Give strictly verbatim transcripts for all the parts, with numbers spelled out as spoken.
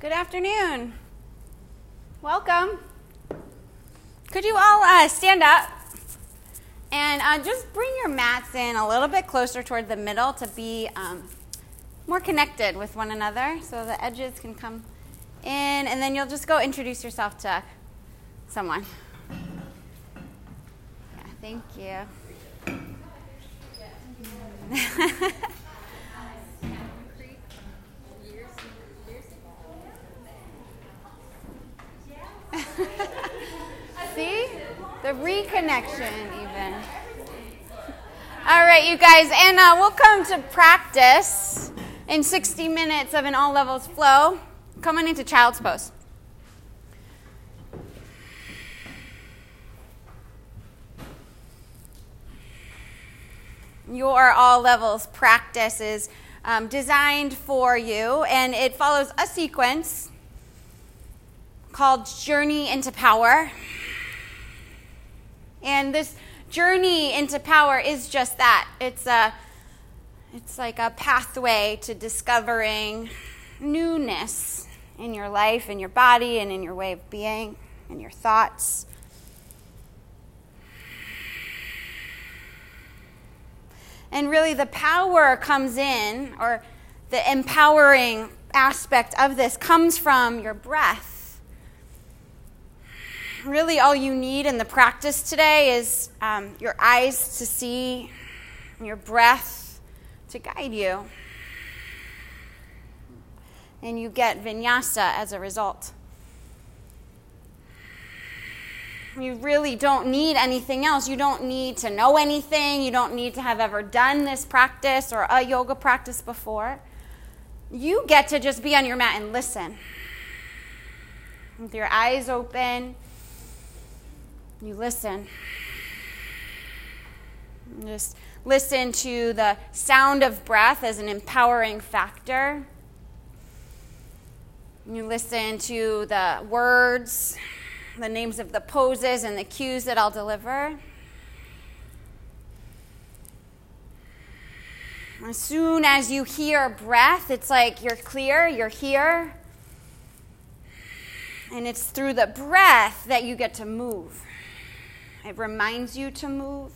Good afternoon. Welcome. Could you all uh, stand up and uh, just bring your mats in a little bit closer toward the middle to be um, more connected with one another, so the edges can come in, and then you'll just go introduce yourself to someone. Yeah, thank you. See? The reconnection even. All right, you guys, and uh, we'll come to practice in sixty minutes of an all levels flow, coming into child's pose. Your all levels practice is um, designed for you, and it follows a sequence called Journey into Power. And this journey into power is just that. It's a, it's like a pathway to discovering newness in your life, in your body, and in your way of being, in your thoughts. And really the power comes in, or the empowering aspect of this comes from your breath. Really, all you need in the practice today is um, your eyes to see, and your breath to guide you. And you get vinyasa as a result. You really don't need anything else. You don't need to know anything. You don't need to have ever done this practice or a yoga practice before. You get to just be on your mat and listen. With your eyes open, you listen. Just listen to the sound of breath as an empowering factor. You listen to the words, the names of the poses, and the cues that I'll deliver. As soon as you hear breath, it's like you're clear, you're here. And it's through the breath that you get to move. It reminds you to move.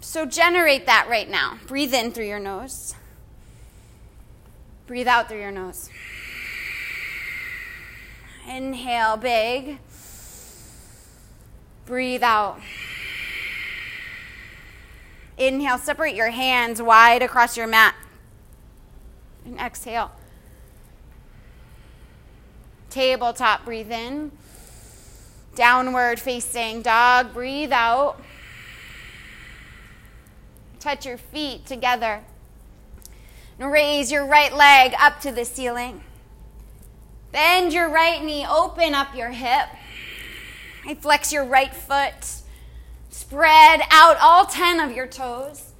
So generate that right now. Breathe in through your nose. Breathe out through your nose. Inhale big. Breathe out. Inhale, separate your hands wide across your mat. And exhale. Tabletop, breathe in. Downward facing dog, breathe out. Touch your feet together. And raise your right leg up to the ceiling. Bend your right knee, open up your hip. And flex your right foot. Spread out all ten of your toes.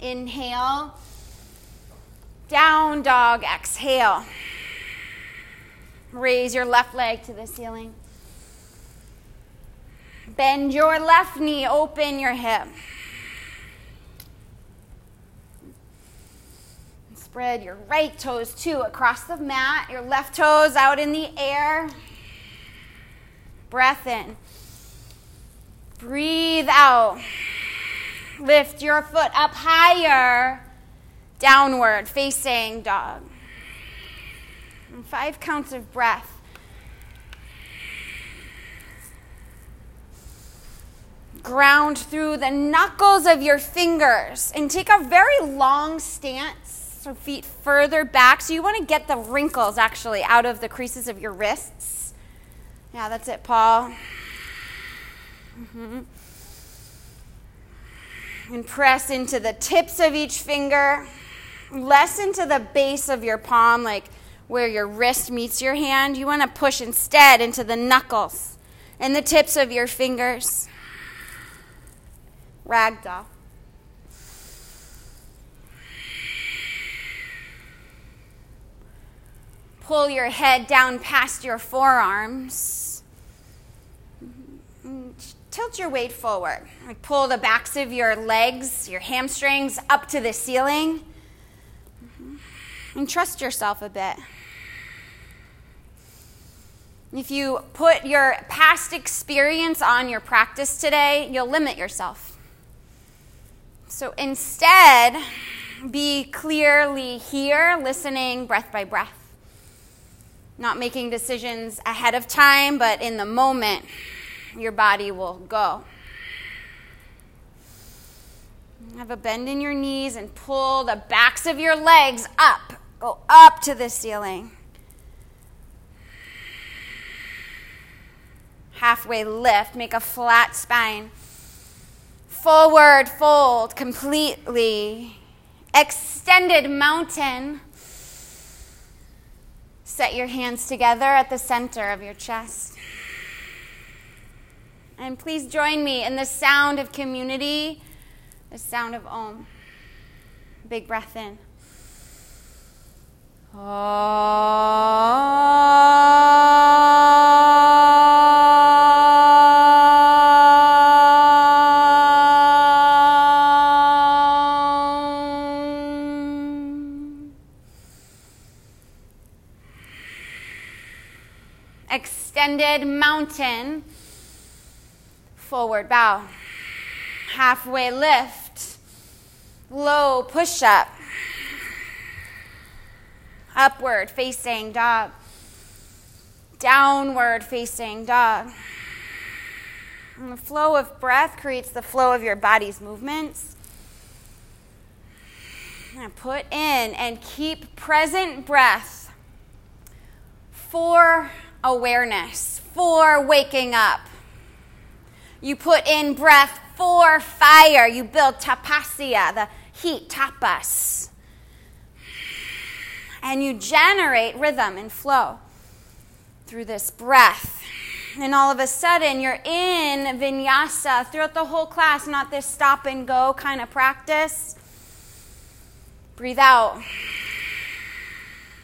Inhale. Down dog, exhale. Raise your left leg to the ceiling. Bend your left knee, open your hip. Spread your right toes too across the mat, your left toes out in the air. Breath in. Breathe out. Lift your foot up higher, downward facing dog. And five counts of breath. Ground through the knuckles of your fingers and take a very long stance, so feet further back. So you want to get the wrinkles actually out of the creases of your wrists. Yeah, that's it, Paul. Mm-hmm. And press into the tips of each finger, less into the base of your palm, like where your wrist meets your hand. You want to push instead into the knuckles and the tips of your fingers. Ragdoll. Pull your head down past your forearms. Tilt your weight forward. Like pull the backs of your legs, your hamstrings up to the ceiling. Mm-hmm. and trust yourself a bit. If you put your past experience on your practice today, you'll limit yourself. So instead, be clearly here, listening breath by breath. Not making decisions ahead of time, but in the moment, your body will go. Have a bend in your knees and pull the backs of your legs up. Go up to the ceiling. Halfway lift. Make a flat spine. Forward fold completely. Extended mountain. Set your hands together at the center of your chest. And please join me in the sound of community. The sound of Om. Big breath in. Om. Extended mountain. Forward bow. Halfway lift. Low push-up, upward facing dog, downward facing dog. And the flow of breath creates the flow of your body's movements. And put in and keep present breath for awareness, for waking up. You put in breath for fire. You build tapasya, the heat, tapas. And you generate rhythm and flow through this breath. And all of a sudden, you're in vinyasa throughout the whole class, not this stop and go kind of practice. Breathe out.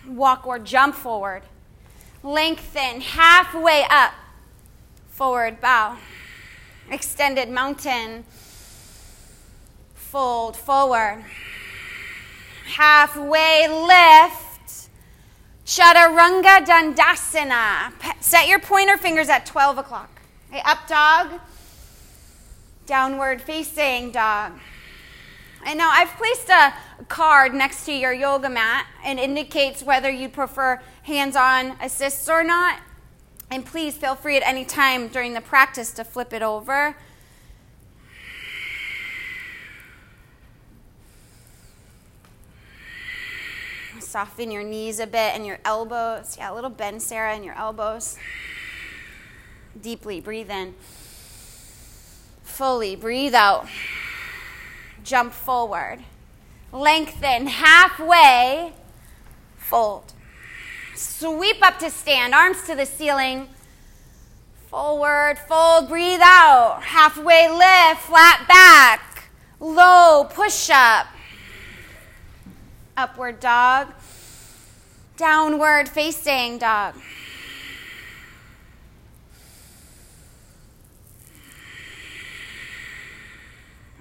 Walk or jump forward. Lengthen halfway up. Forward bow. Extended mountain, fold forward, halfway lift, Chaturanga Dandasana. Set your pointer fingers at twelve o'clock. Okay, up dog, downward facing dog. And now I've placed a card next to your yoga mat and indicates whether you prefer hands-on assists or not. And please feel free at any time during the practice to flip it over. Soften your knees a bit and your elbows. Yeah, a little bend, Sarah, in your elbows. Deeply breathe in. Fully breathe out. Jump forward. Lengthen halfway. Fold. Sweep up to stand, arms to the ceiling. Forward, fold, breathe out. Halfway lift, flat back. Low, push up. Upward dog. Downward facing dog.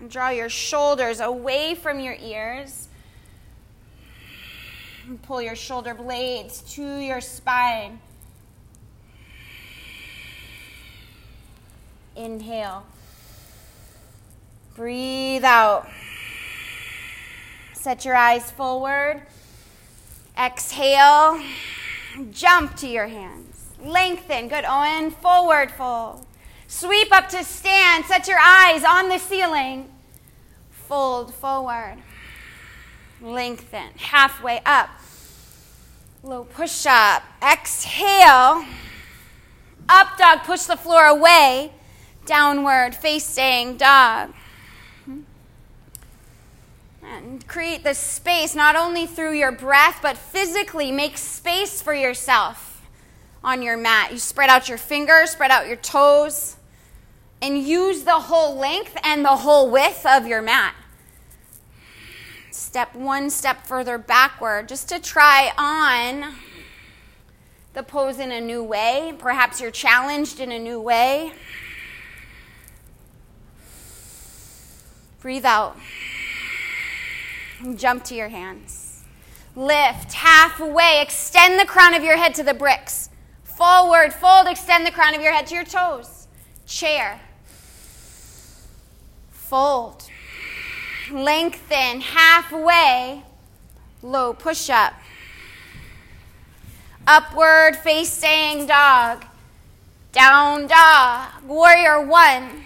And draw your shoulders away from your ears. And pull your shoulder blades to your spine. Inhale. Breathe out. Set your eyes forward. Exhale. Jump to your hands. Lengthen. Good, Owen. Forward fold. Sweep up to stand. Set your eyes on the ceiling. Fold forward. Lengthen. Halfway up. Low push-up. Exhale. Up dog. Push the floor away. Downward facing dog. And create the space not only through your breath, but physically make space for yourself on your mat. You spread out your fingers, spread out your toes, and use the whole length and the whole width of your mat. Step one step further backward just to try on the pose in a new way. Perhaps you're challenged in a new way. Breathe out. Jump to your hands. lift, halfway, extend the crown of your head to the bricks. Forward, fold, extend the crown of your head to your toes. Chair. Fold. Lengthen, halfway, low push up. Upward facing dog. Down dog, warrior one.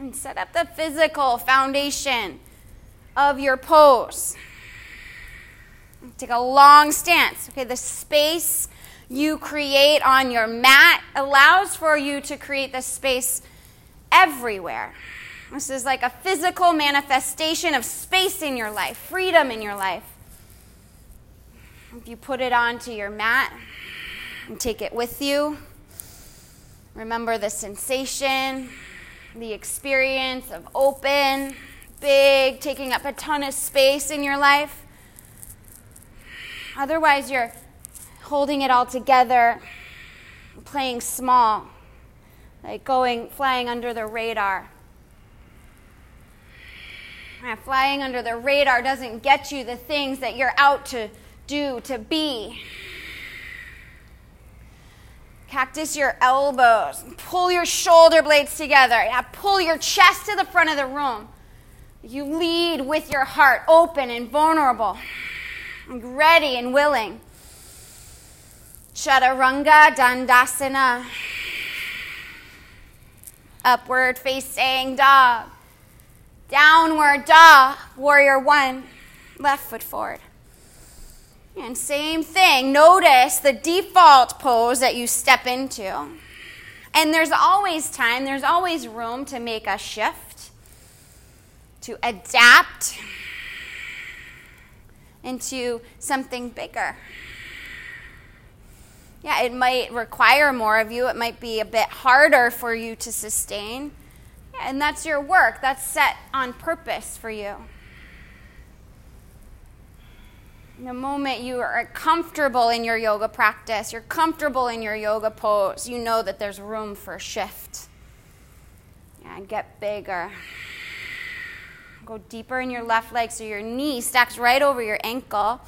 And set up the physical foundation of your pose. Take a long stance. Okay, the space you create on your mat allows for you to create the space everywhere. This is like a physical manifestation of space in your life, freedom in your life. If you put it onto your mat and take it with you, remember the sensation, the experience of open, big, taking up a ton of space in your life. Otherwise, you're holding it all together, playing small, like going, flying under the radar. Yeah, flying under the radar doesn't get you the things that you're out to do, to be. Cactus your elbows. Pull your shoulder blades together. Yeah, pull your chest to the front of the room. You lead with your heart, open and vulnerable, and ready and willing. Chaturanga Dandasana. Upward facing dog. Downward dog, warrior one. Left foot forward. And same thing, notice the default pose that you step into. And there's always time, there's always room to make a shift, to adapt into something bigger. Yeah, it might require more of you. It might be a bit harder for you to sustain. Yeah, and that's your work. That's set on purpose for you. The moment you are comfortable in your yoga practice, you're comfortable in your yoga pose, you know that there's room for a shift. Yeah, get bigger. Go deeper in your left leg so your knee stacks right over your ankle.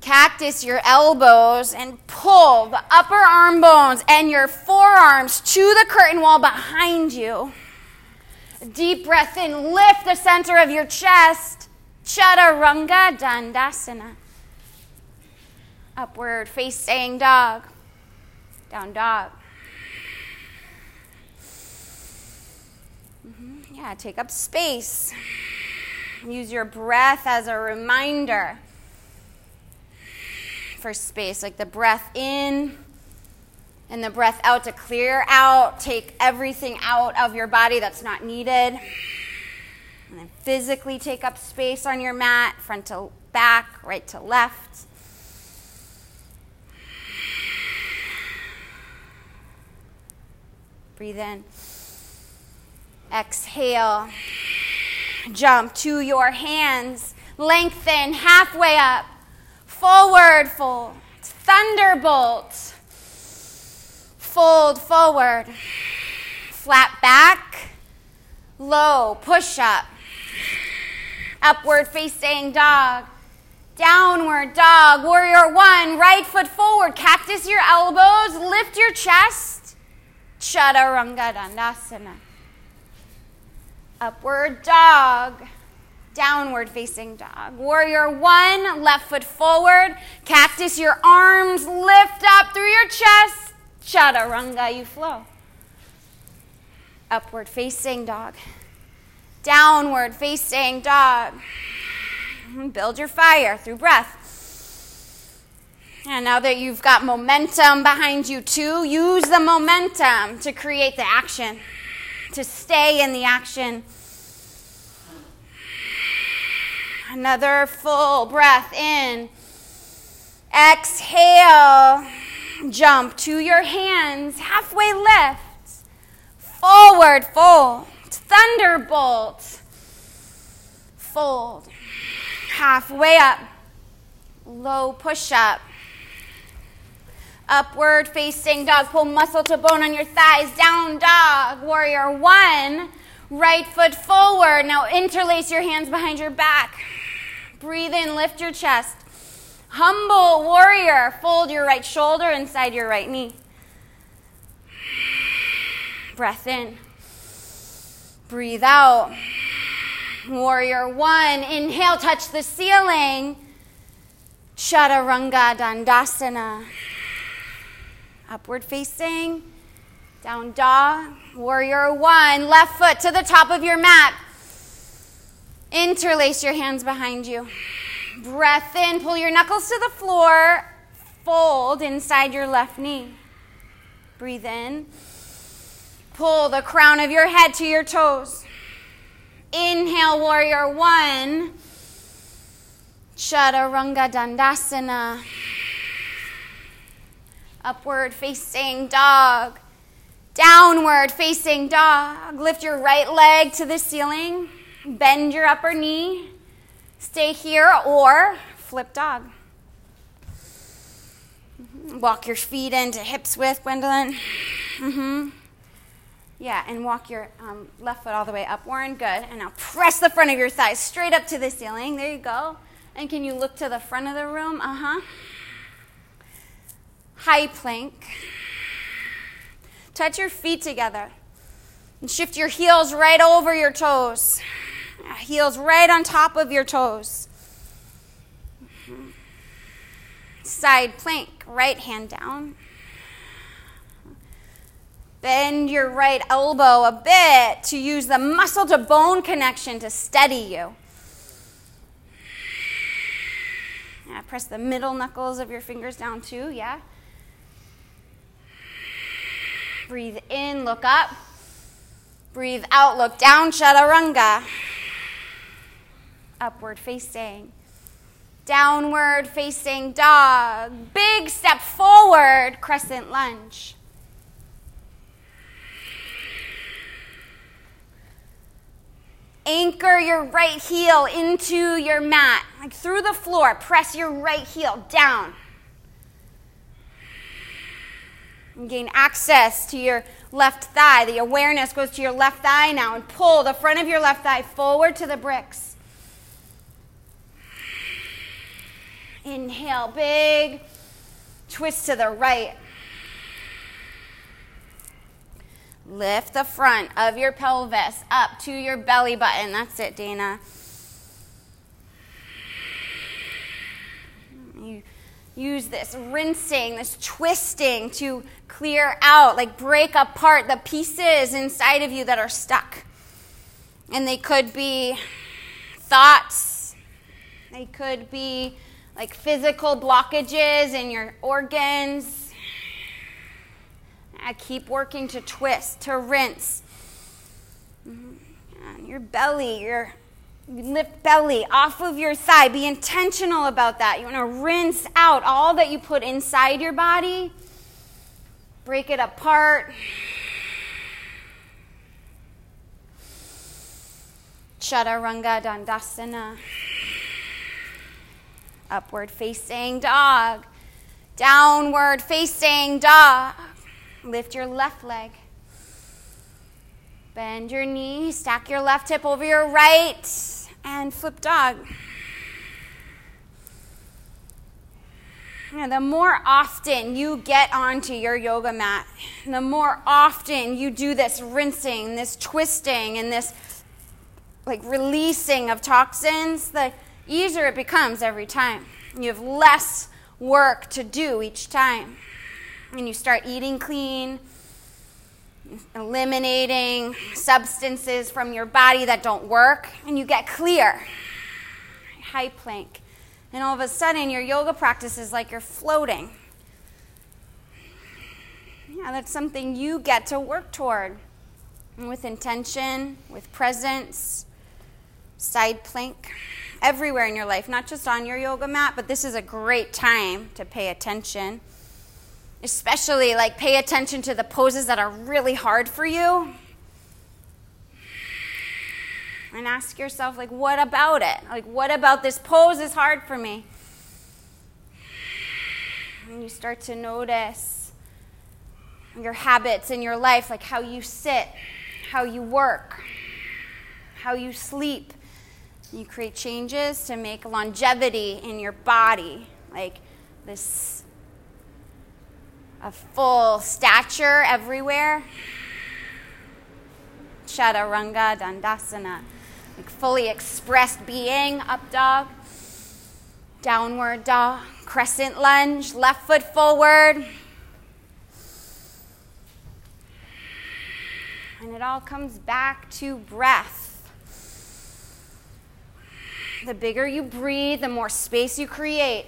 Cactus your elbows and pull the upper arm bones and your forearms to the curtain wall behind you. Deep breath in, lift the center of your chest. Chaturanga Dandasana. Upward facing dog. Down dog. Mm-hmm. Yeah, take up space. Use your breath as a reminder for space, like the breath in and the breath out to clear out, take everything out of your body that's not needed. And then physically take up space on your mat, front to back, right to left. Breathe in. Exhale. Jump to your hands. Lengthen halfway up. Forward fold. Thunderbolt. Fold forward. Flat back. Low push up. Upward facing dog. Downward dog. Warrior one. Right foot forward. Cactus your elbows. Lift your chest. Chaturanga Dandasana. Upward dog. Downward facing dog. Warrior one. Left foot forward. Cactus your arms. Lift up through your chest. Chaturanga. You flow. Upward facing dog. Downward facing dog. Build your fire through breath. And now that you've got momentum behind you too, use the momentum to create the action, to stay in the action. Another full breath in. Exhale. Jump to your hands. Halfway lift. Forward fold. Thunderbolt. Fold. Halfway up. Low push up. Upward facing dog. Pull muscle to bone on your thighs. Down dog. Warrior one. Right foot forward. Now interlace your hands behind your back. Breathe in, lift your chest. Humble warrior. Fold your right shoulder inside your right knee. Breath in. Breathe out. Warrior one. Inhale, touch the ceiling. Chaturanga Dandasana. Upward facing. Down dog. Warrior one. Left foot to the top of your mat. Interlace your hands behind you. Breath in. Pull your knuckles to the floor. Fold inside your left knee. Breathe in. Pull the crown of your head to your toes. Inhale, warrior one. Chaturanga Dandasana. Upward facing dog. Downward facing dog. Lift your right leg to the ceiling. Bend your upper knee. Stay here or flip dog. Walk your feet into hips width, Gwendolyn. Mm-hmm. Yeah, and walk your um, left foot all the way up, Warren. Good. And now press the front of your thighs straight up to the ceiling. There you go. And can you look to the front of the room? Uh-huh. High plank. Touch your feet together. And shift your heels right over your toes. Heels right on top of your toes. Mm-hmm. Side plank. Right hand down. Bend your right elbow a bit to use the muscle-to-bone connection to steady you. Yeah, press the middle knuckles of your fingers down too, yeah? Breathe in, look up. Breathe out, look down, chaturanga. Upward facing. Downward facing dog. Big step forward, crescent lunge. Anchor your right heel into your mat, like through the floor. Press your right heel down. And gain access to your left thigh. The awareness goes to your left thigh now, and pull the front of your left thigh forward to the bricks. Inhale, big twist to the right. Lift the front of your pelvis up to your belly button. That's it, Dana. You use this rinsing, this twisting to clear out, like break apart the pieces inside of you that are stuck. And they could be thoughts. They could be like physical blockages in your organs. I keep working to twist, to rinse. Mm-hmm. Your belly, your lip belly off of your thigh. Be intentional about that. You want to rinse out all that you put inside your body. Break it apart. Chaturanga Dandasana. Upward facing dog. Downward facing dog. Lift your left leg. Bend your knee. Stack your left hip over your right. And flip dog. Now, the more often you get onto your yoga mat, the more often you do this rinsing, this twisting, and this like releasing of toxins, the easier it becomes every time. You have less work to do each time. And you start eating clean, eliminating substances from your body that don't work, and you get clear. High plank. And all of a sudden, your yoga practice is like you're floating. Yeah, that's something you get to work toward. And with intention, with presence, side plank, everywhere in your life, not just on your yoga mat, but this is a great time to pay attention. Especially, like, pay attention to the poses that are really hard for you. And ask yourself, like, what about it? Like, what about this pose is hard for me? And you start to notice your habits in your life, like how you sit, how you work, how you sleep. You create changes to make longevity in your body, like this, a full stature everywhere. Chaturanga Dandasana, like fully expressed being, up dog, downward dog, crescent lunge, left foot forward. And it all comes back to breath. The bigger you breathe, the more space you create.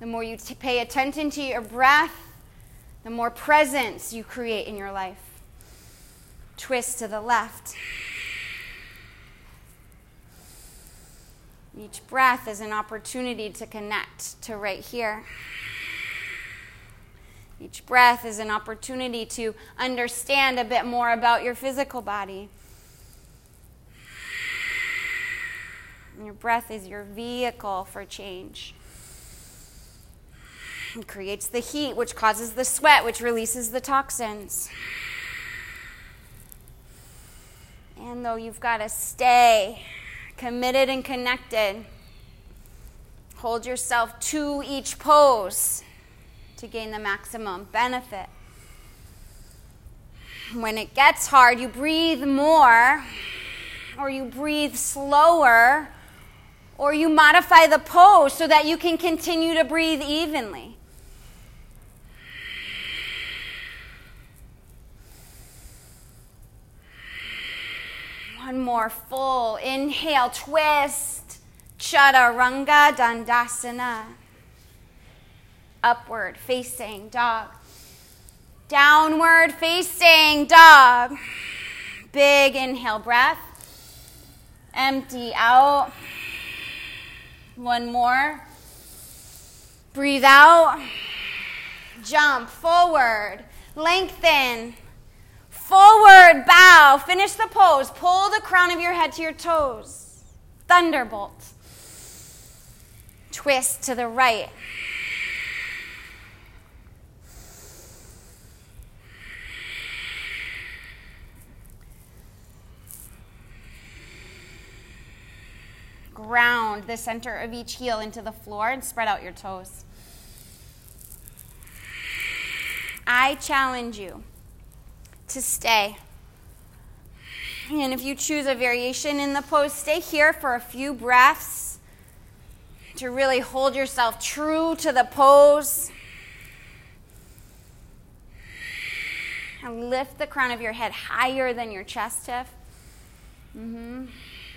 The more you t- pay attention to your breath, the more presence you create in your life. Twist to the left. Each breath is an opportunity to connect to right here. Each breath is an opportunity to understand a bit more about your physical body. Your breath is your vehicle for change. It creates the heat, which causes the sweat, which releases the toxins. And though you've got to stay committed and connected, hold yourself to each pose to gain the maximum benefit. When it gets hard, you breathe more, or you breathe slower, or you modify the pose so that you can continue to breathe evenly. One more full inhale, twist, Chaturanga Dandasana. Upward facing dog. Downward facing dog. Big inhale breath. Empty out. One more. Breathe out. Jump forward. Lengthen. Forward bow. Finish the pose. Pull the crown of your head to your toes. Thunderbolt. Twist to the right. Ground the center of each heel into the floor and spread out your toes. I challenge you to stay. And if you choose a variation in the pose, stay here for a few breaths to really hold yourself true to the pose. And lift the crown of your head higher than your chest hip. Mm-hmm.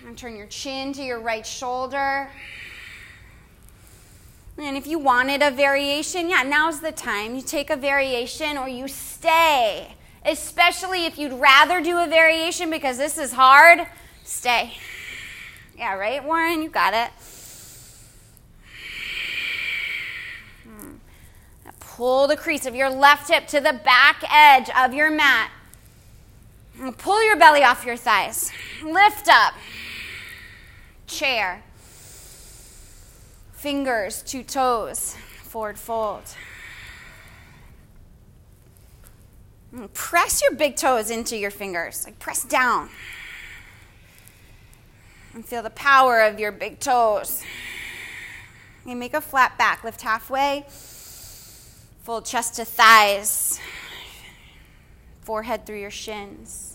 And turn your chin to your right shoulder. And if you wanted a variation, yeah, now's the time. You take a variation or you stay. Especially if you'd rather do a variation because this is hard, stay. Yeah, right, Warren? You got it. Pull the crease of your left hip to the back edge of your mat. And pull your belly off your thighs. Lift up. Chair. Fingers to toes. Forward fold. And press your big toes into your fingers. Like press down. And feel the power of your big toes. You make a flat back. Lift halfway. Fold chest to thighs. Forehead through your shins.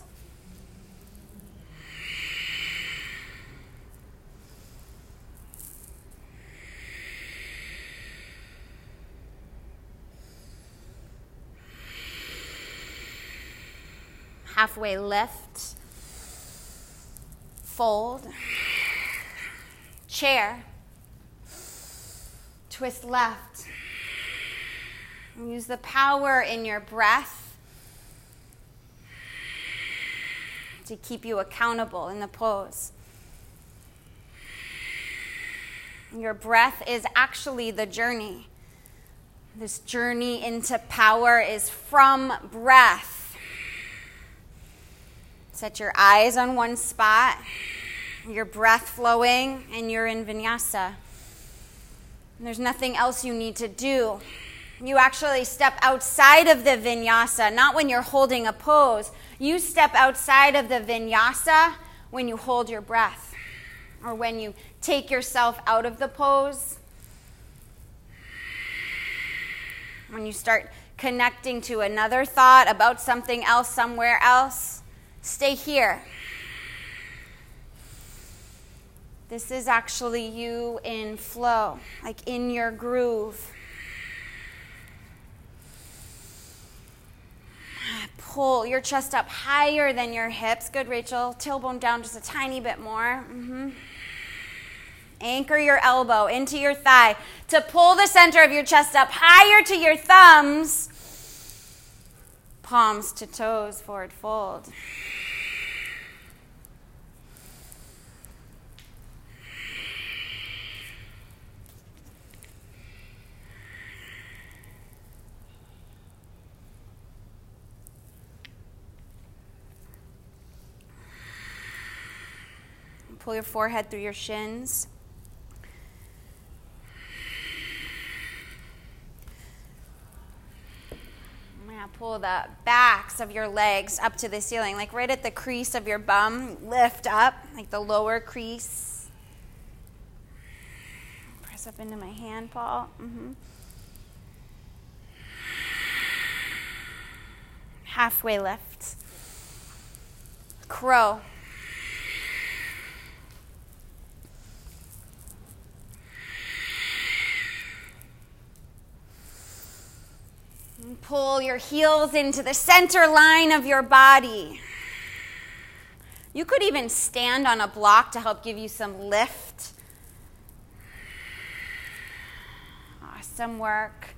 Halfway lift, fold, chair, twist left. Use the power in your breath to keep you accountable in the pose. Your breath is actually the journey. This journey into power is from breath. Set your eyes on one spot, your breath flowing, and you're in vinyasa. And there's nothing else you need to do. You actually step outside of the vinyasa, not when you're holding a pose. You step outside of the vinyasa when you hold your breath or when you take yourself out of the pose. When you start connecting to another thought about something else somewhere else, stay here. This is actually you in flow, like in your groove. Pull your chest up higher than your hips. Good, Rachel. Tailbone down just a tiny bit more. Mm-hmm. Anchor your elbow into your thigh to pull the center of your chest up higher to your thumbs. Palms to toes, forward fold. Pull your forehead through your shins. I'm going to pull the backs of your legs up to the ceiling, like right at the crease of your bum. Lift up, like the lower crease. Press up into my hand, Paul. Mm-hmm. Halfway lift. Crow. Pull your heels into the center line of your body. You could even stand on a block to help give you some lift. Awesome work.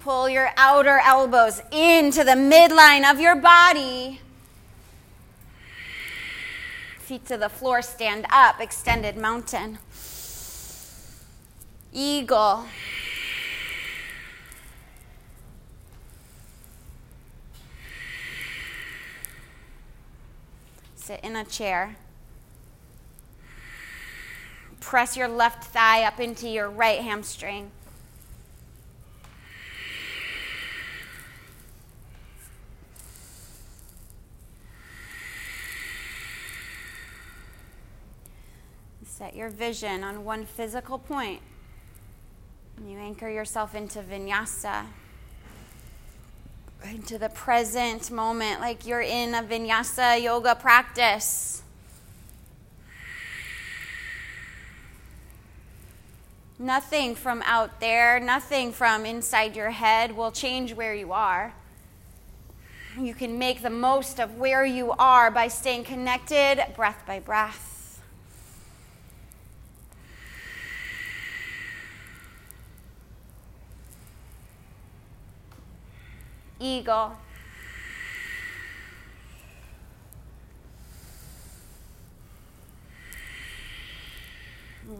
Pull your outer elbows into the midline of your body. Feet to the floor, stand up, extended mountain. Eagle. Sit in a chair. Press your left thigh up into your right hamstring. Set your vision on one physical point. You anchor yourself into vinyasa, into the present moment, like you're in a vinyasa yoga practice. Nothing from out there, nothing from inside your head will change where you are. You can make the most of where you are by staying connected breath by breath. Eagle.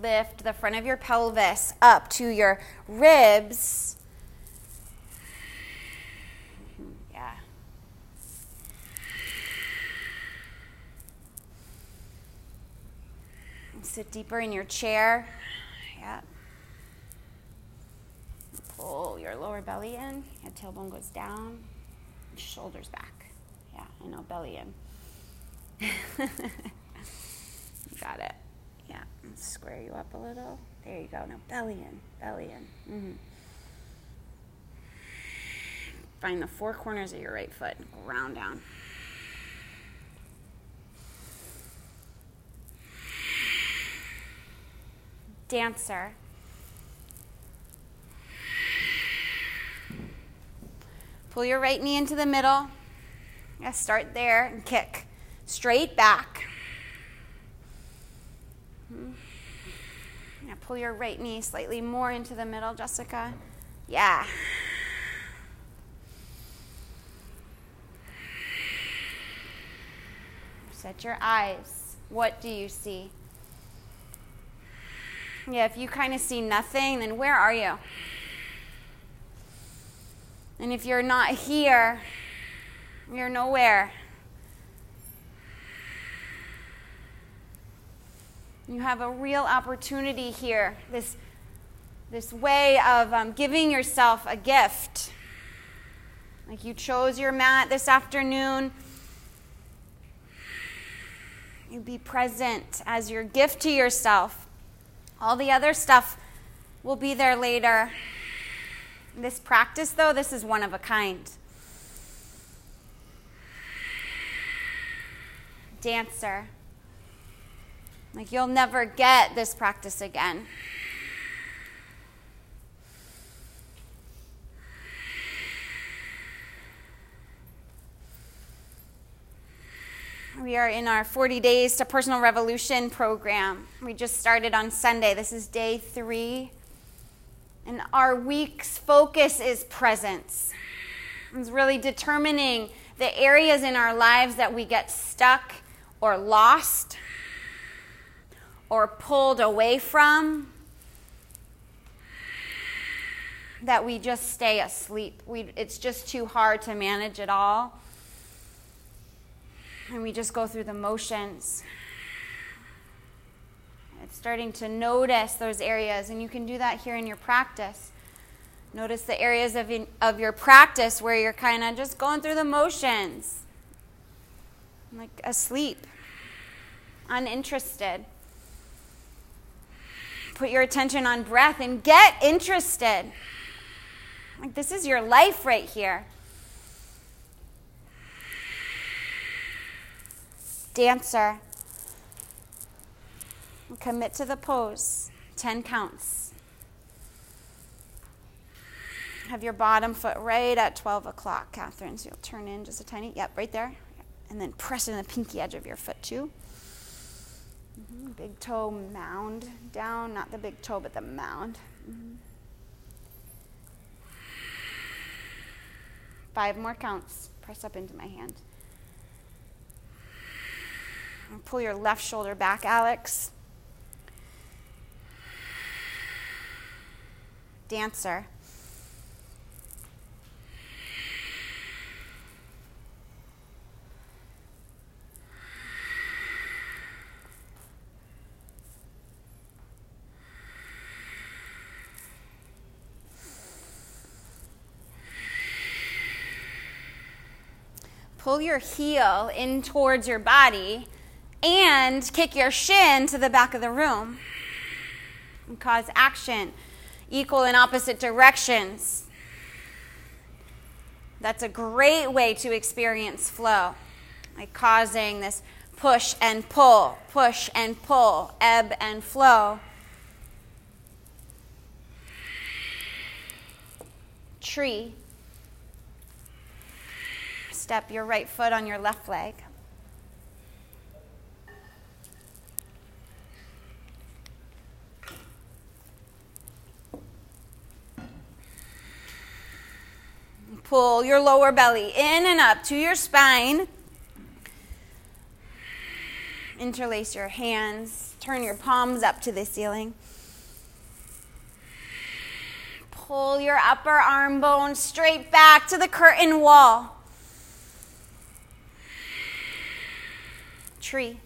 Lift the front of your pelvis up to your ribs. Yeah. Sit deeper in your chair. Yeah. Pull your lower belly in. Your tailbone goes down. Shoulders back. Yeah, I know, belly in. You got it. Yeah, let's square you up a little. There you go. Now belly in, belly in. Mm-hmm. Find the four corners of your right foot. Round down. Dancer. Pull your right knee into the middle. Yeah, start there and kick. Straight back. Yeah, pull your right knee slightly more into the middle, Jessica. Yeah. Set your eyes. What do you see? Yeah, if you kind of see nothing, then where are you? And if you're not here, you're nowhere. You have a real opportunity here, this, this way of um, giving yourself a gift. Like you chose your mat this afternoon. You be present as your gift to yourself. All the other stuff will be there later. This practice, though, this is one of a kind. Dancer. Like, you'll never get this practice again. We are in our forty Days to Personal Revolution program. We just started on Sunday. This is day three. And our week's focus is presence. It's really determining the areas in our lives that we get stuck or lost or pulled away from, that we just stay asleep. We, it's just too hard to manage it all. And we just go through the motions. It's starting to notice those areas, and you can do that here in your practice. Notice the areas of in, of your practice where you're kind of just going through the motions, like asleep, uninterested. Put your attention on breath and get interested. Like, this is your life right here. Dancer. Commit to the pose. Ten counts. Have your bottom foot right at twelve o'clock, Catherine. So you'll turn in just a tiny, yep, right there. And then press in the pinky edge of your foot too. Mm-hmm. Big toe mound down. Not the big toe, but the mound. Mm-hmm. Five more counts. Press up into my hand. Pull your left shoulder back, Alex. Dancer. Pull your heel in towards your body. And kick your shin to the back of the room and cause action, equal and opposite directions. That's a great way to experience flow, like causing this push and pull, push and pull, ebb and flow. Tree. Step your right foot on your left leg. Pull your lower belly in and up to your spine. Interlace your hands. Turn your palms up to the ceiling. Pull your upper arm bone straight back to the curtain wall. Tree.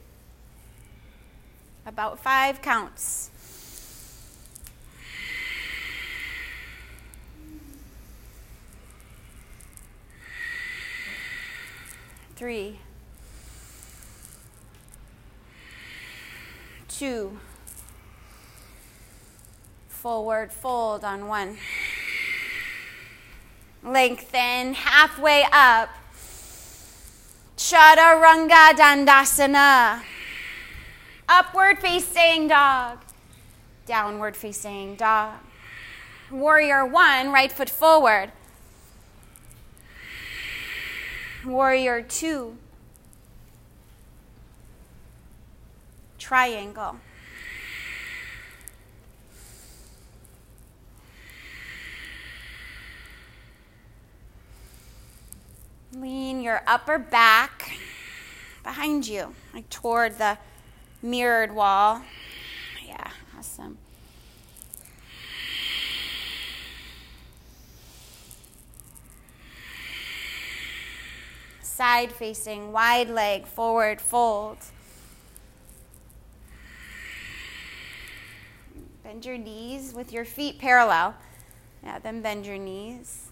About five counts. Three, two, forward fold on one. Lengthen halfway up. Chaturanga Dandasana. Upward facing dog. Downward facing dog. Warrior one, right foot forward. Warrior two, triangle. Lean your upper back behind you, like toward the mirrored wall. Yeah, awesome. Side facing, wide leg, forward fold. Bend your knees with your feet parallel. Yeah, then bend your knees.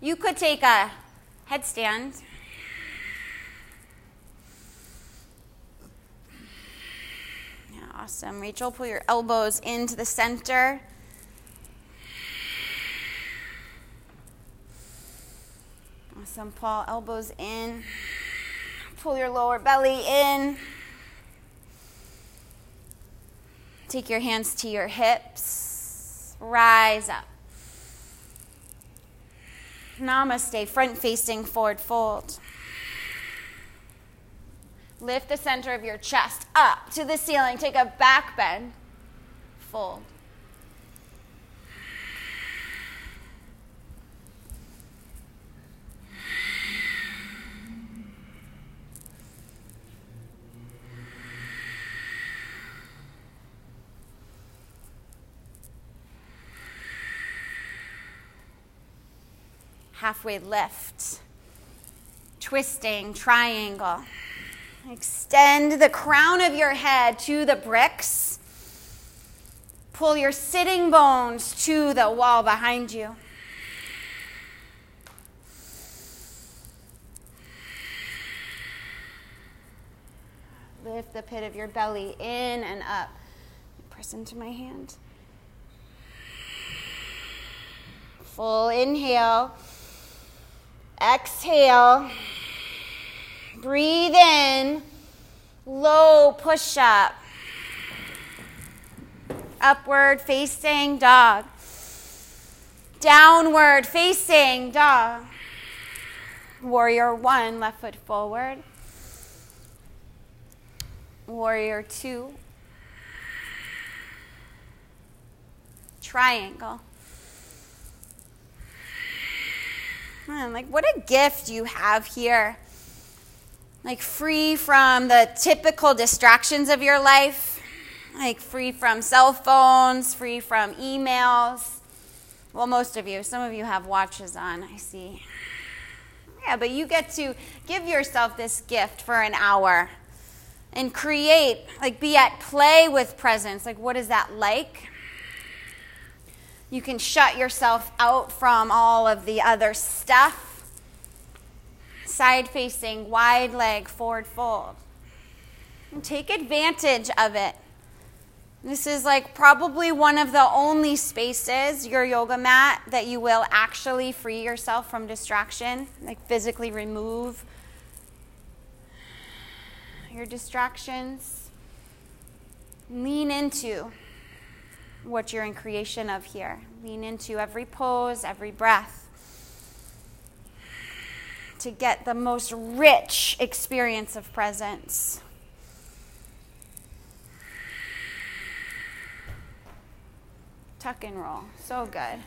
You could take a headstand. Awesome. Rachel, pull your elbows into the center. Awesome. Paul, elbows in. Pull your lower belly in. Take your hands to your hips. Rise up. Namaste. Front-facing forward fold. Lift the center of your chest up to the ceiling. Take a back bend. Fold. Halfway lift, twisting triangle. Extend the crown of your head to the bricks. Pull your sitting bones to the wall behind you. Lift the pit of your belly in and up. Press into my hand. Full inhale. Exhale, breathe in, low push up, upward facing dog, downward facing dog, warrior one, left foot forward, warrior two, triangle. Like, what a gift you have here. Like, free from the typical distractions of your life. Like, free from cell phones, free from emails. Well, most of you. Some of you have watches on, I see. Yeah, but you get to give yourself this gift for an hour and create, like, be at play with presence. Like, what is that like? You can shut yourself out from all of the other stuff. Side-facing, wide leg, forward fold. And take advantage of it. This is like probably one of the only spaces, your yoga mat, that you will actually free yourself from distraction, like physically remove your distractions. Lean into what you're in creation of here. Lean into every pose, every breath to get the most rich experience of presence. Tuck and roll. So good.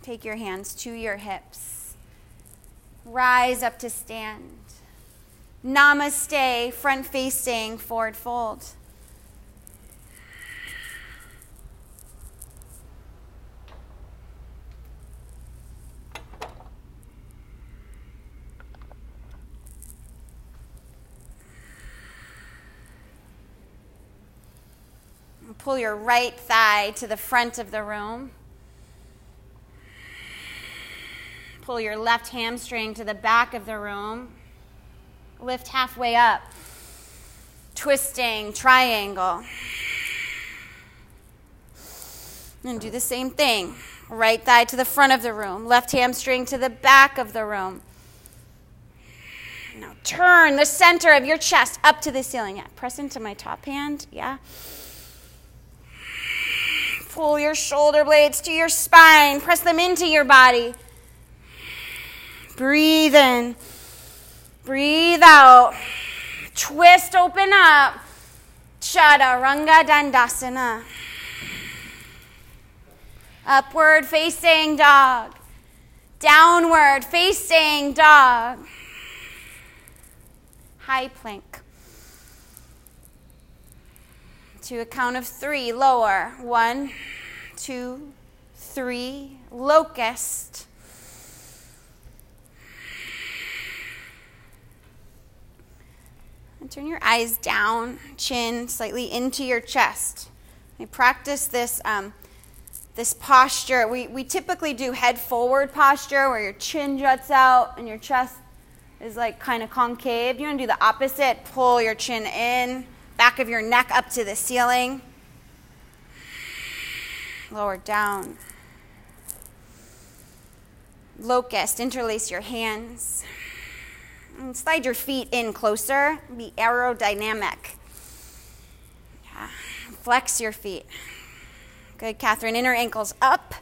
Take your hands to your hips. Rise up to stand. Namaste, front-facing forward fold. And pull your right thigh to the front of the room. Pull your left hamstring to the back of the room. Lift halfway up. Twisting triangle. And do the same thing. Right thigh to the front of the room. Left hamstring to the back of the room. Now turn the center of your chest up to the ceiling. Yeah, press into my top hand. Yeah. Pull your shoulder blades to your spine. Press them into your body. Breathe in, breathe out, twist, open up, Chaturanga Dandasana. Upward facing dog, downward facing dog, high plank. To a count of three, lower, one, two, three, locust. And turn your eyes down, chin slightly into your chest. We practice this um, this posture. We, we typically do head forward posture where your chin juts out and your chest is like kind of concave. You want to do the opposite. Pull your chin in, back of your neck up to the ceiling. Lower down. Locust, interlace your hands. And slide your feet in closer. Be aerodynamic. Yeah. Flex your feet. Good, Catherine. Inner ankles up.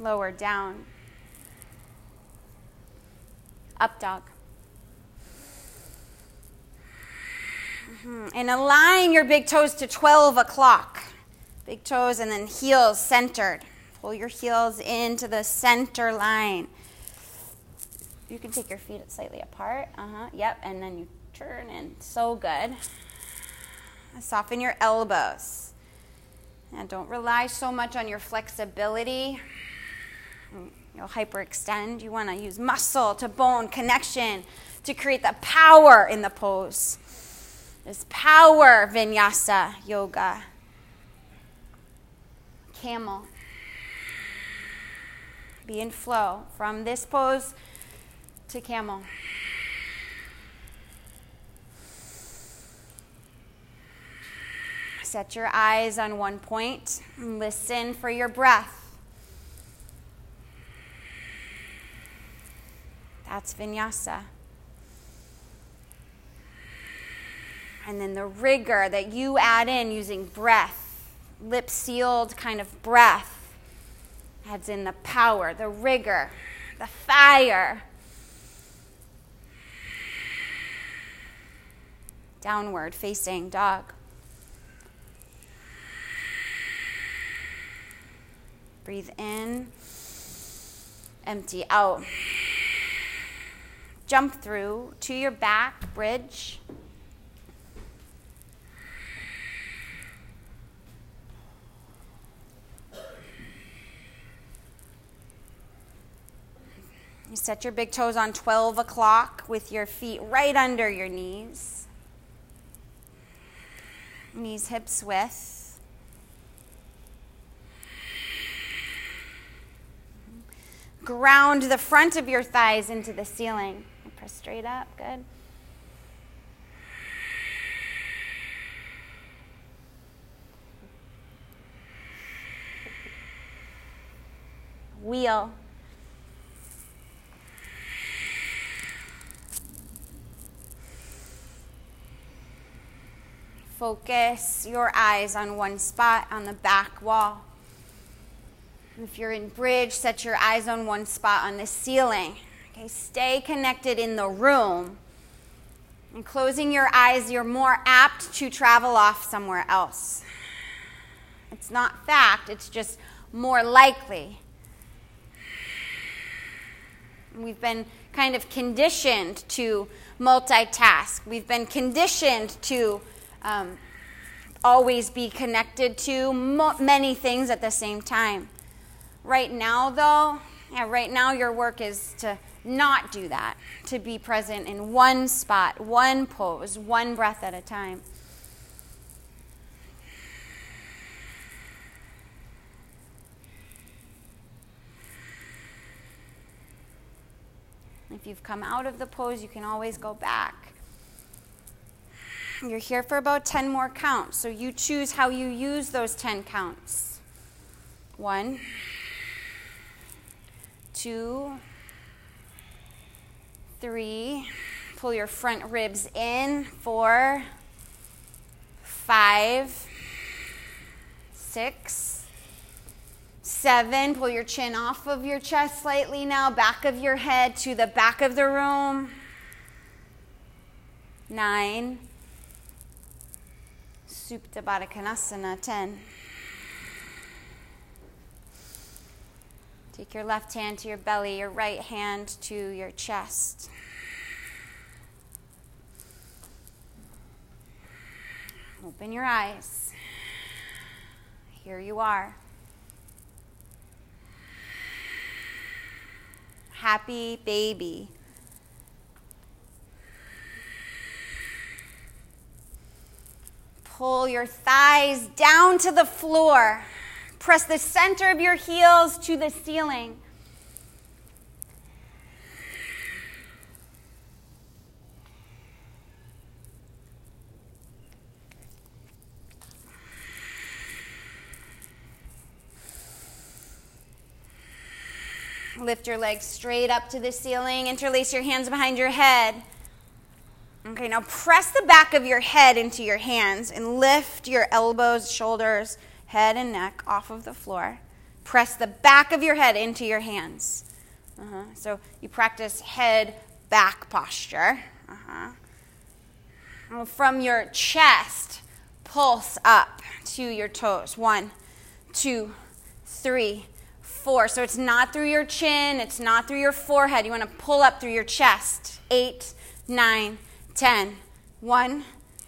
Lower down. Up dog. Mm-hmm. And align your big toes to twelve o'clock. Big toes and then heels centered. Pull your heels into the center line. You can take your feet slightly apart. Uh-huh. Yep. And then you turn in. So good. Soften your elbows. And don't rely so much on your flexibility. You'll hyperextend. You want to use muscle to bone connection to create the power in the pose. This power vinyasa yoga. Camel. Be in flow from this pose to camel. Set your eyes on one point and listen for your breath. That's vinyasa. And then the rigor that you add in using breath, lip sealed kind of breath, adds in the power, the rigor, the fire. Downward facing dog. Breathe in, empty out. Jump through to your back bridge. You set your big toes on twelve o'clock with your feet right under your knees. Knees hips width. Ground the front of your thighs into the ceiling. Press straight up, good. Wheel. Focus your eyes on one spot on the back wall. If you're in bridge, set your eyes on one spot on the ceiling. Okay, stay connected in the room. And closing your eyes, you're more apt to travel off somewhere else. It's not fact, it's just more likely. We've been kind of conditioned to multitask. We've been conditioned to Um, always be connected to mo- many things at the same time. Right now, though, yeah, right now your work is to not do that, to be present in one spot, one pose, one breath at a time. If you've come out of the pose, you can always go back. You're here for about ten more counts, so you choose how you use those ten counts. One, two, three, pull your front ribs in, four, five, six, seven, pull your chin off of your chest slightly now, back of your head to the back of the room, nine, Supta Baddha Konasana, ten. Take your left hand to your belly, your right hand to your chest. Open your eyes. Here you are. Happy baby. pull your thighs down to the floor. Press the center of your heels to the ceiling. Lift your legs straight up to the ceiling. Interlace your hands behind your head. Okay, now press the back of your head into your hands and lift your elbows, shoulders, head and neck off of the floor. Press the back of your head into your hands. Uh-huh. So you practice head back posture. Uh-huh. From your chest, pulse up to your toes. One, two, three, four. So it's not through your chin, it's not through your forehead. You want to pull up through your chest. Eight, nine, ten. One,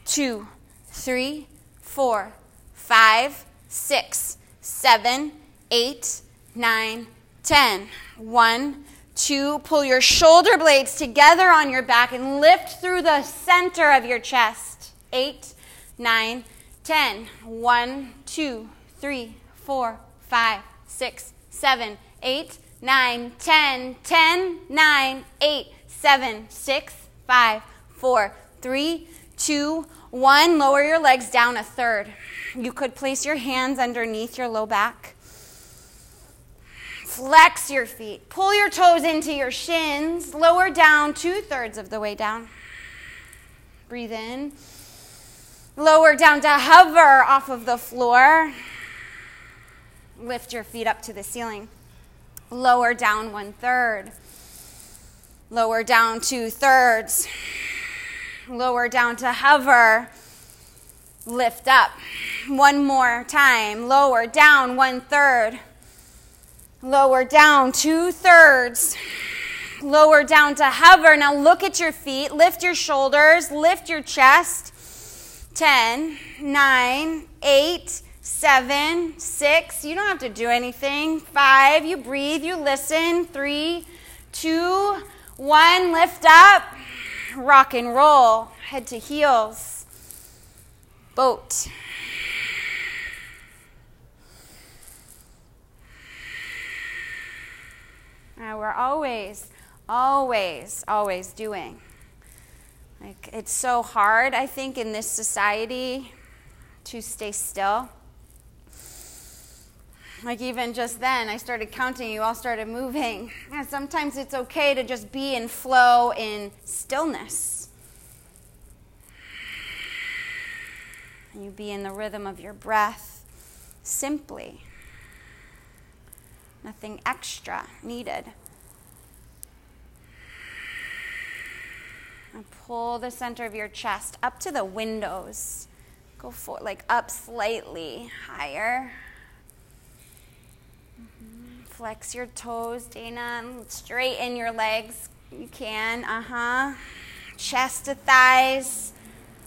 two, three, four, five, six, seven, eight, nine, ten. One, two. Pull your shoulder blades together on your back and lift through the center of your chest. Eight, nine, ten. One, two, three, four, five, six, seven, eight, nine, ten, ten, nine, eight, seven, six, five, four, three, two, one. Lower your legs down a third. You could place your hands underneath your low back. Flex your feet. Pull your toes into your shins. Lower down two-thirds of the way down. Breathe in. Lower down to hover off of the floor. Lift your feet up to the ceiling. Lower down one third. Lower down two thirds. Lower down to hover. Lift up. One more time. Lower down one third. Lower down two thirds. Lower down to hover. Now look at your feet. Lift your shoulders. Lift your chest. Ten, nine, eight. Seven, six, you don't have to do anything. Five, you breathe, you listen. Three, two, one, lift up. Rock and roll, head to heels. Boat. Now we're always, always, always doing. Like, it's so hard, I think, in this society to stay still. Like even just then, I started counting, you all started moving. And sometimes it's okay to just be in flow, in stillness. And you be in the rhythm of your breath, simply. Nothing extra needed. And pull the center of your chest up to the windows. Go for like up slightly higher. Flex your toes, Dana. Straighten your legs. You can. Uh-huh. Chest to thighs.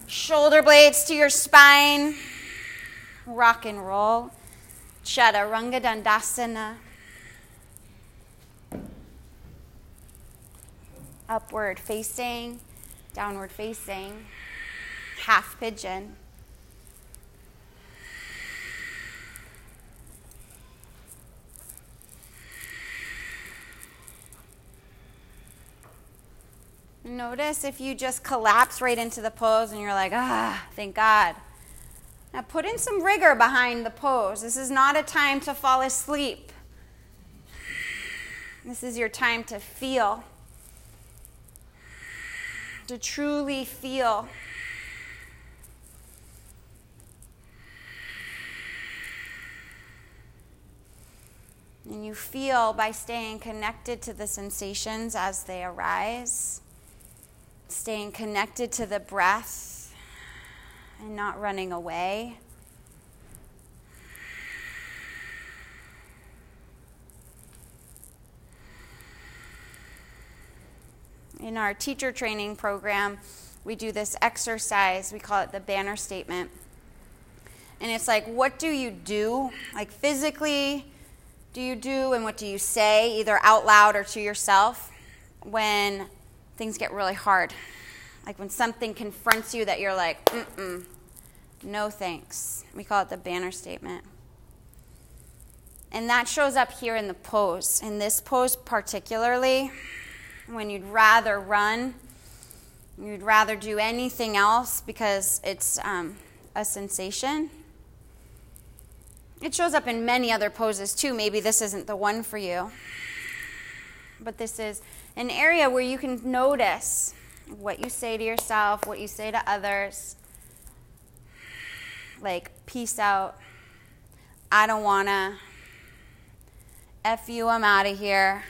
Shoulder blades to your spine. Rock and roll. Chaturanga Dandasana. Upward facing. Downward facing. Half pigeon. Notice if you just collapse right into the pose and you're like, ah, thank God. Now put in some rigor behind the pose. This is not a time to fall asleep. This is your time to feel. To truly feel. And you feel by staying connected to the sensations as they arise. Staying connected to the breath and not running away. In our teacher training program, we do this exercise. We call it the banner statement. And it's like, what do you do? Like physically, do you do and what do you say, either out loud or to yourself, when things get really hard? Like when something confronts you that you're like, mm-mm, no thanks. We call it the banner statement. And that shows up here in the pose. In this pose particularly, when you'd rather run, you'd rather do anything else because it's um, a sensation. It shows up in many other poses too. Maybe this isn't the one for you. But this is an area where you can notice what you say to yourself, what you say to others. Like, peace out. I don't wanna. F you, I'm out of here.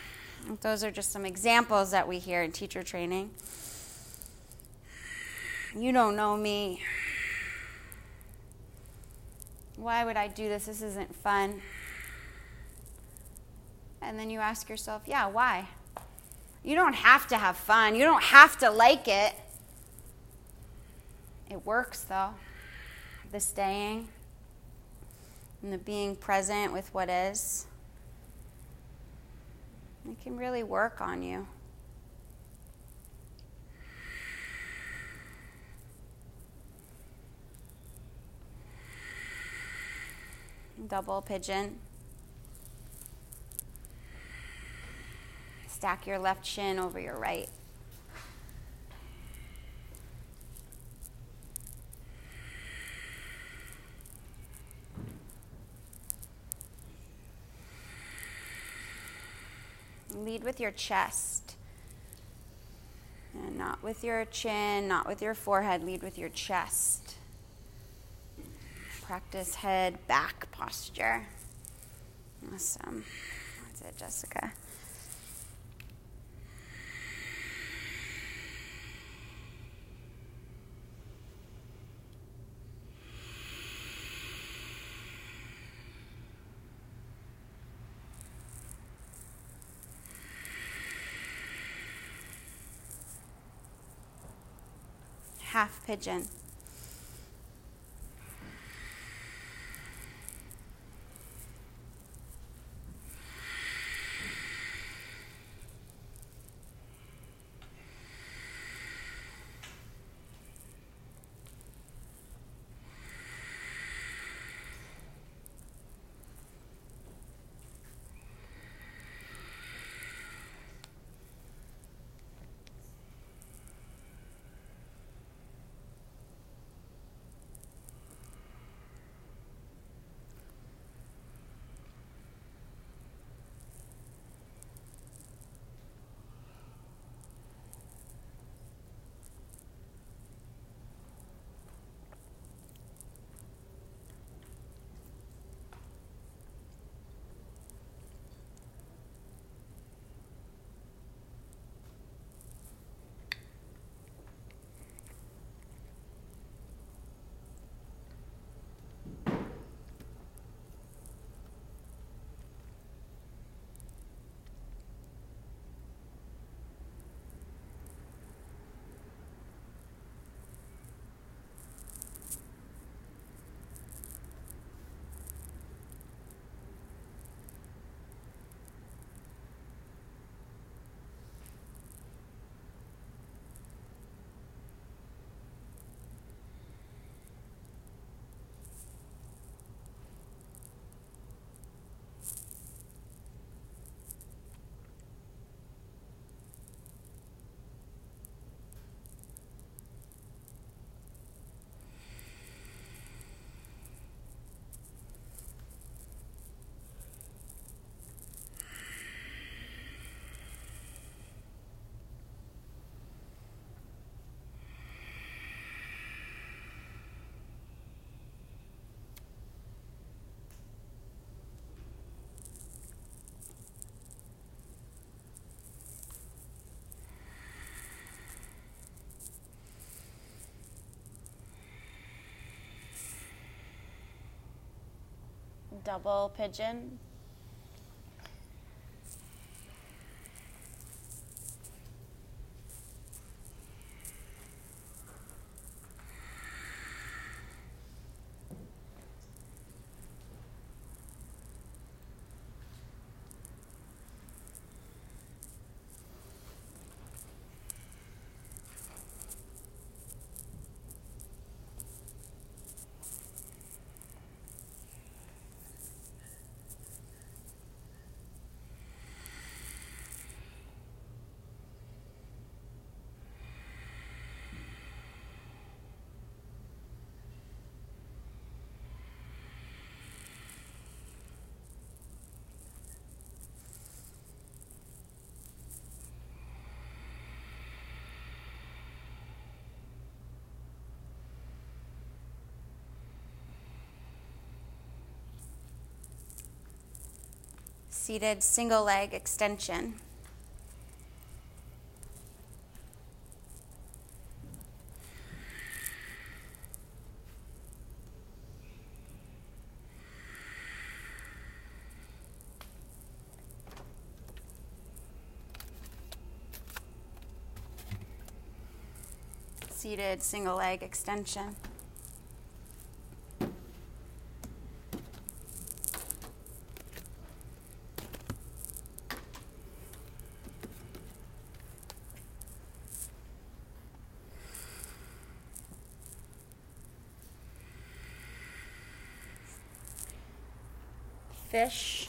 Those are just some examples that we hear in teacher training. You don't know me. Why would I do this? This isn't fun. And then you ask yourself, yeah, why? You don't have to have fun. You don't have to like it. It works, though. The staying and the being present with what is. It can really work on you. Double pigeon. Stack your left shin over your right. Lead with your chest, and not with your chin, not with your forehead. Lead with your chest. Practice head back posture. Awesome. That's it, Jessica. Half pigeon. Double pigeon. seated single leg extension. Seated single leg extension. Fish.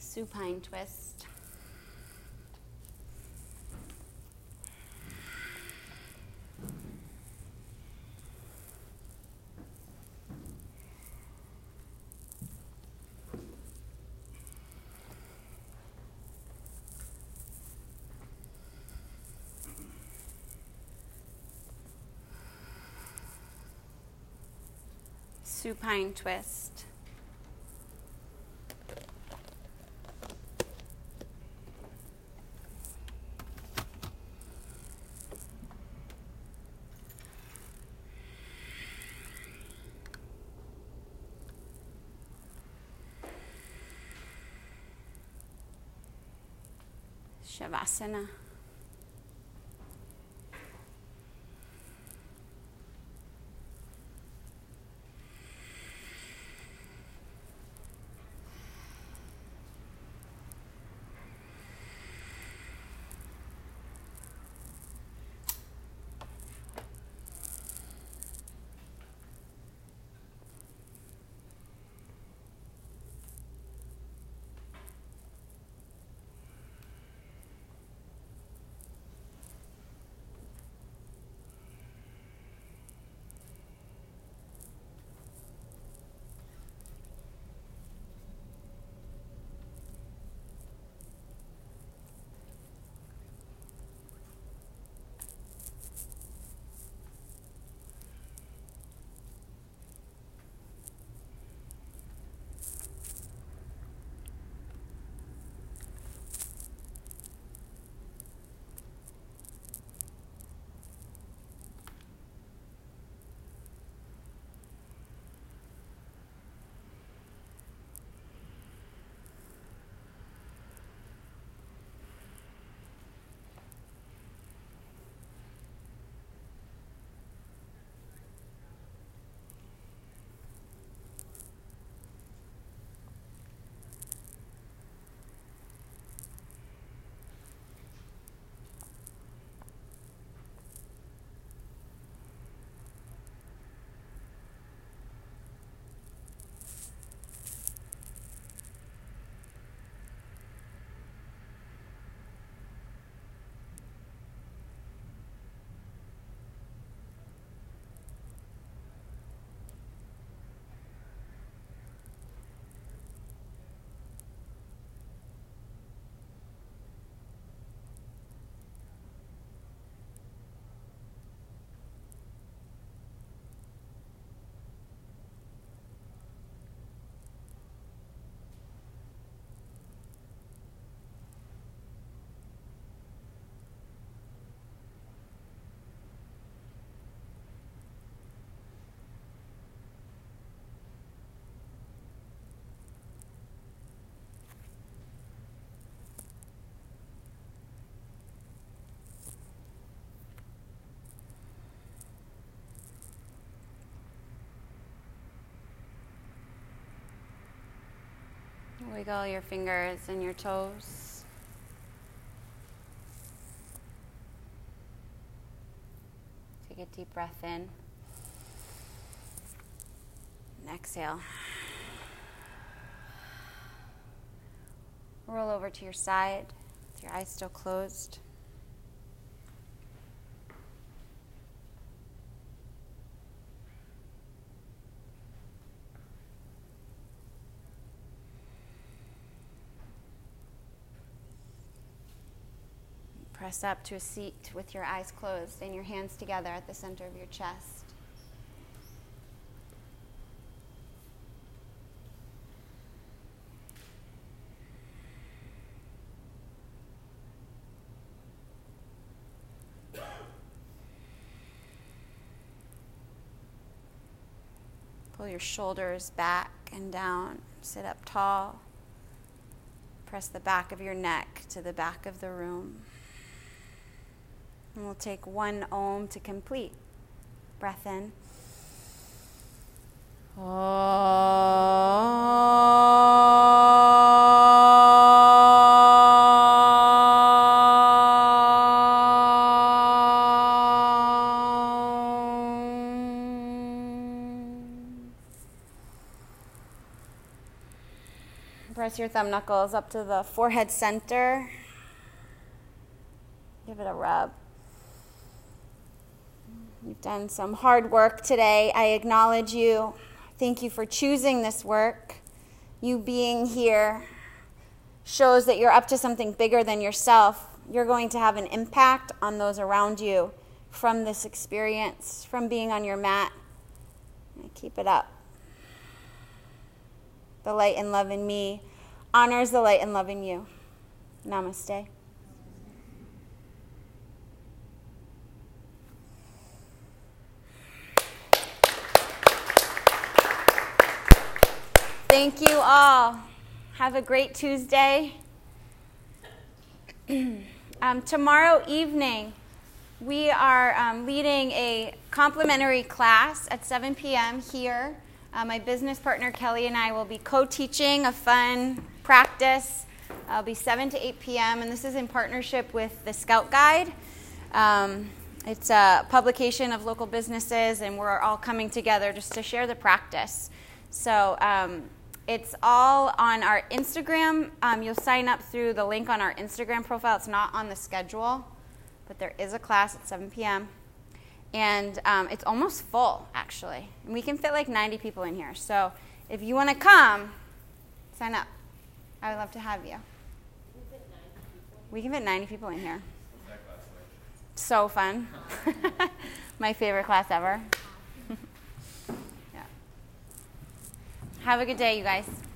Supine twist. Supine twist. Shavasana. Wiggle your fingers and your toes. Take a deep breath in. And exhale. Roll over to your side with your eyes still closed. Press up to a seat with your eyes closed and your hands together at the center of your chest. Pull your shoulders back and down. Sit up tall. Press the back of your neck to the back of the room. And we'll take one Om to complete. Breath in. Om. Press your thumb knuckles up to the forehead center. Give it a rub. You've done some hard work today. I acknowledge you. Thank you for choosing this work. You being here shows that you're up to something bigger than yourself. You're going to have an impact on those around you from this experience, from being on your mat. Keep it up. The light and love in me honors the light and love in you. Namaste. Thank you all. Have a great Tuesday. um, tomorrow evening, we are um, leading a complimentary class at seven p.m. here. Uh, my business partner, Kelly, and I will be co-teaching a fun practice. It'll be seven to eight p.m., and this is in partnership with the Scout Guide. Um, it's a publication of local businesses, and we're all coming together just to share the practice. So um, it's all on our Instagram. Um, you'll sign up through the link on our Instagram profile. It's not on the schedule, but there is a class at seven p.m. And um, it's almost full, actually. And we can fit like ninety people in here. So if you want to come, sign up. I would love to have you. We can fit ninety people in here. So fun. My favorite class ever. Have a good day, you guys.